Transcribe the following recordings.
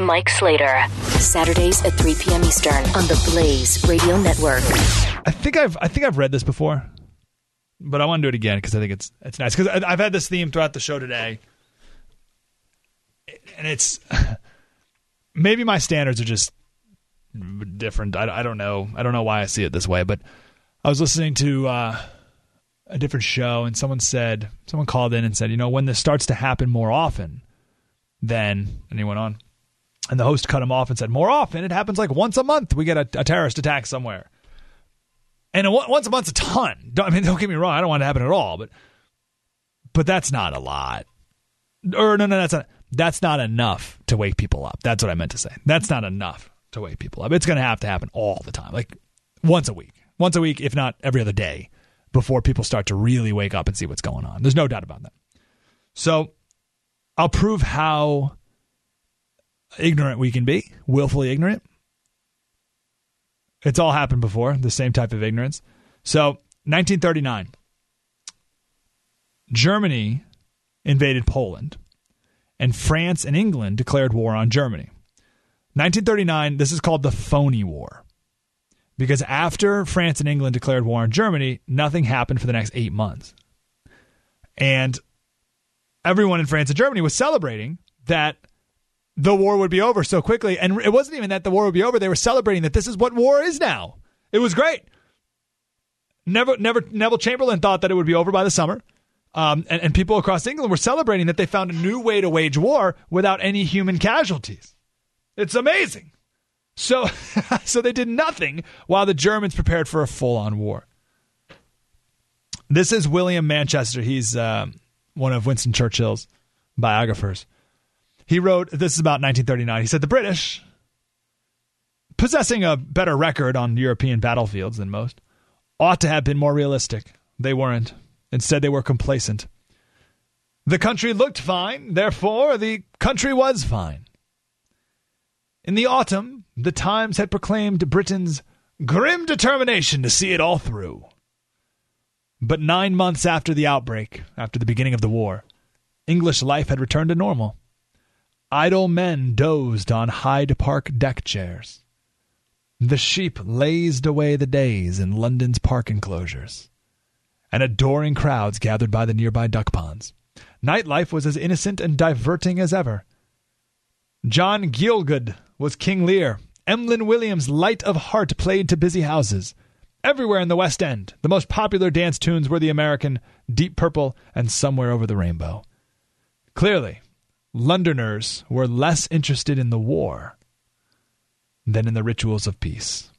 Mike Slater, Saturdays at 3 p.m. Eastern on the Blaze Radio Network. I think I've read this before, but I want to do it again because I think it's nice. Because I've had this theme throughout the show today, and it's maybe my standards are just different. I don't know. I don't know why I see it this way, but I was listening to a different show, and someone called in and said, you know, when this starts to happen more often. Then, and he went on, and the host cut him off and said, more often, it happens like once a month we get a terrorist attack somewhere. And once a month's a ton. Don't get me wrong, I don't want it to happen at all, but that's not a lot. Or no, that's not enough to wake people up. That's what I meant to say. That's not enough to wake people up. It's going to have to happen all the time, like once a week, if not every other day, before people start to really wake up and see what's going on. There's no doubt about that. So I'll prove how ignorant we can be, willfully ignorant. It's all happened before, the same type of ignorance. So, 1939, Germany invaded Poland, and France and England declared war on Germany. 1939, this is called the Phony War, because after France and England declared war on Germany, nothing happened for the next 8 months. And everyone in France and Germany was celebrating that the war would be over so quickly. And it wasn't even that the war would be over. They were celebrating that this is what war is now. It was great. Neville Chamberlain thought that it would be over by the summer. And people across England were celebrating that they found a new way to wage war without any human casualties. It's amazing. So they did nothing while the Germans prepared for a full-on war. This is William Manchester. He's one of Winston Churchill's biographers. He wrote, this is about 1939, he said, the British, possessing a better record on European battlefields than most, ought to have been more realistic. They weren't. Instead, they were complacent. The country looked fine, therefore the country was fine. In the autumn, the Times had proclaimed Britain's grim determination to see it all through. But 9 months after the outbreak, after the beginning of the war, English life had returned to normal. Idle men dozed on Hyde Park deck chairs. The sheep lazed away the days in London's park enclosures, and adoring crowds gathered by the nearby duck ponds. Nightlife was as innocent and diverting as ever. John Gielgud was King Lear. Emlyn Williams' Light of Heart played to busy houses. Everywhere in the West End, the most popular dance tunes were the American Deep Purple and Somewhere Over the Rainbow. Clearly, Londoners were less interested in the war than in the rituals of peace.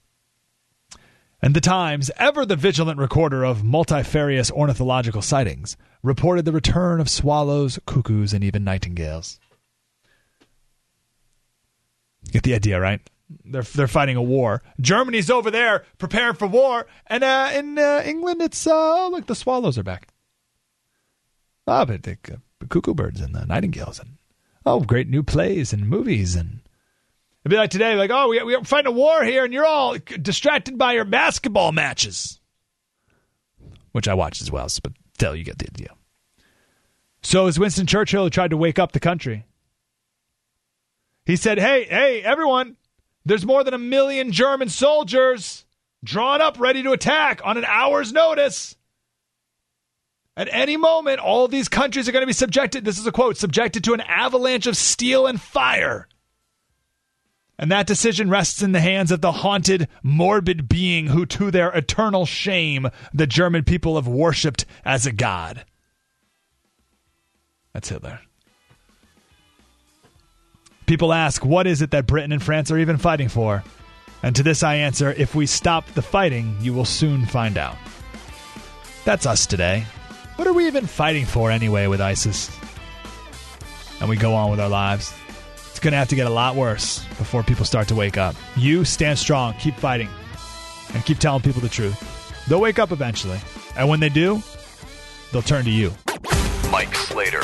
And the Times, ever the vigilant recorder of multifarious ornithological sightings, reported the return of swallows, cuckoos, and even nightingales. You get the idea, right? They're fighting a war. Germany's over there preparing for war, and in England, it's look, the swallows are back. Ah, but the cuckoo birds and the nightingales, and great new plays and movies, and it'd be like today, like we're fighting a war here, and you're all distracted by your basketball matches, which I watched as well. But still, you get the idea. So as Winston Churchill tried to wake up the country, he said, "Hey, everyone." There's more than 1 million German soldiers drawn up ready to attack on an hour's notice. At any moment, all these countries are going to be subjected, this is a quote, subjected to an avalanche of steel and fire. And that decision rests in the hands of the haunted, morbid being who, to their eternal shame, the German people have worshipped as a god. That's Hitler. People ask, what is it that Britain and France are even fighting for? And to this I answer, if we stop the fighting, you will soon find out. That's us today. What are we even fighting for anyway with ISIS? And we go on with our lives. It's going to have to get a lot worse before people start to wake up. You stand strong. Keep fighting. And keep telling people the truth. They'll wake up eventually. And when they do, they'll turn to you. Mike Slater.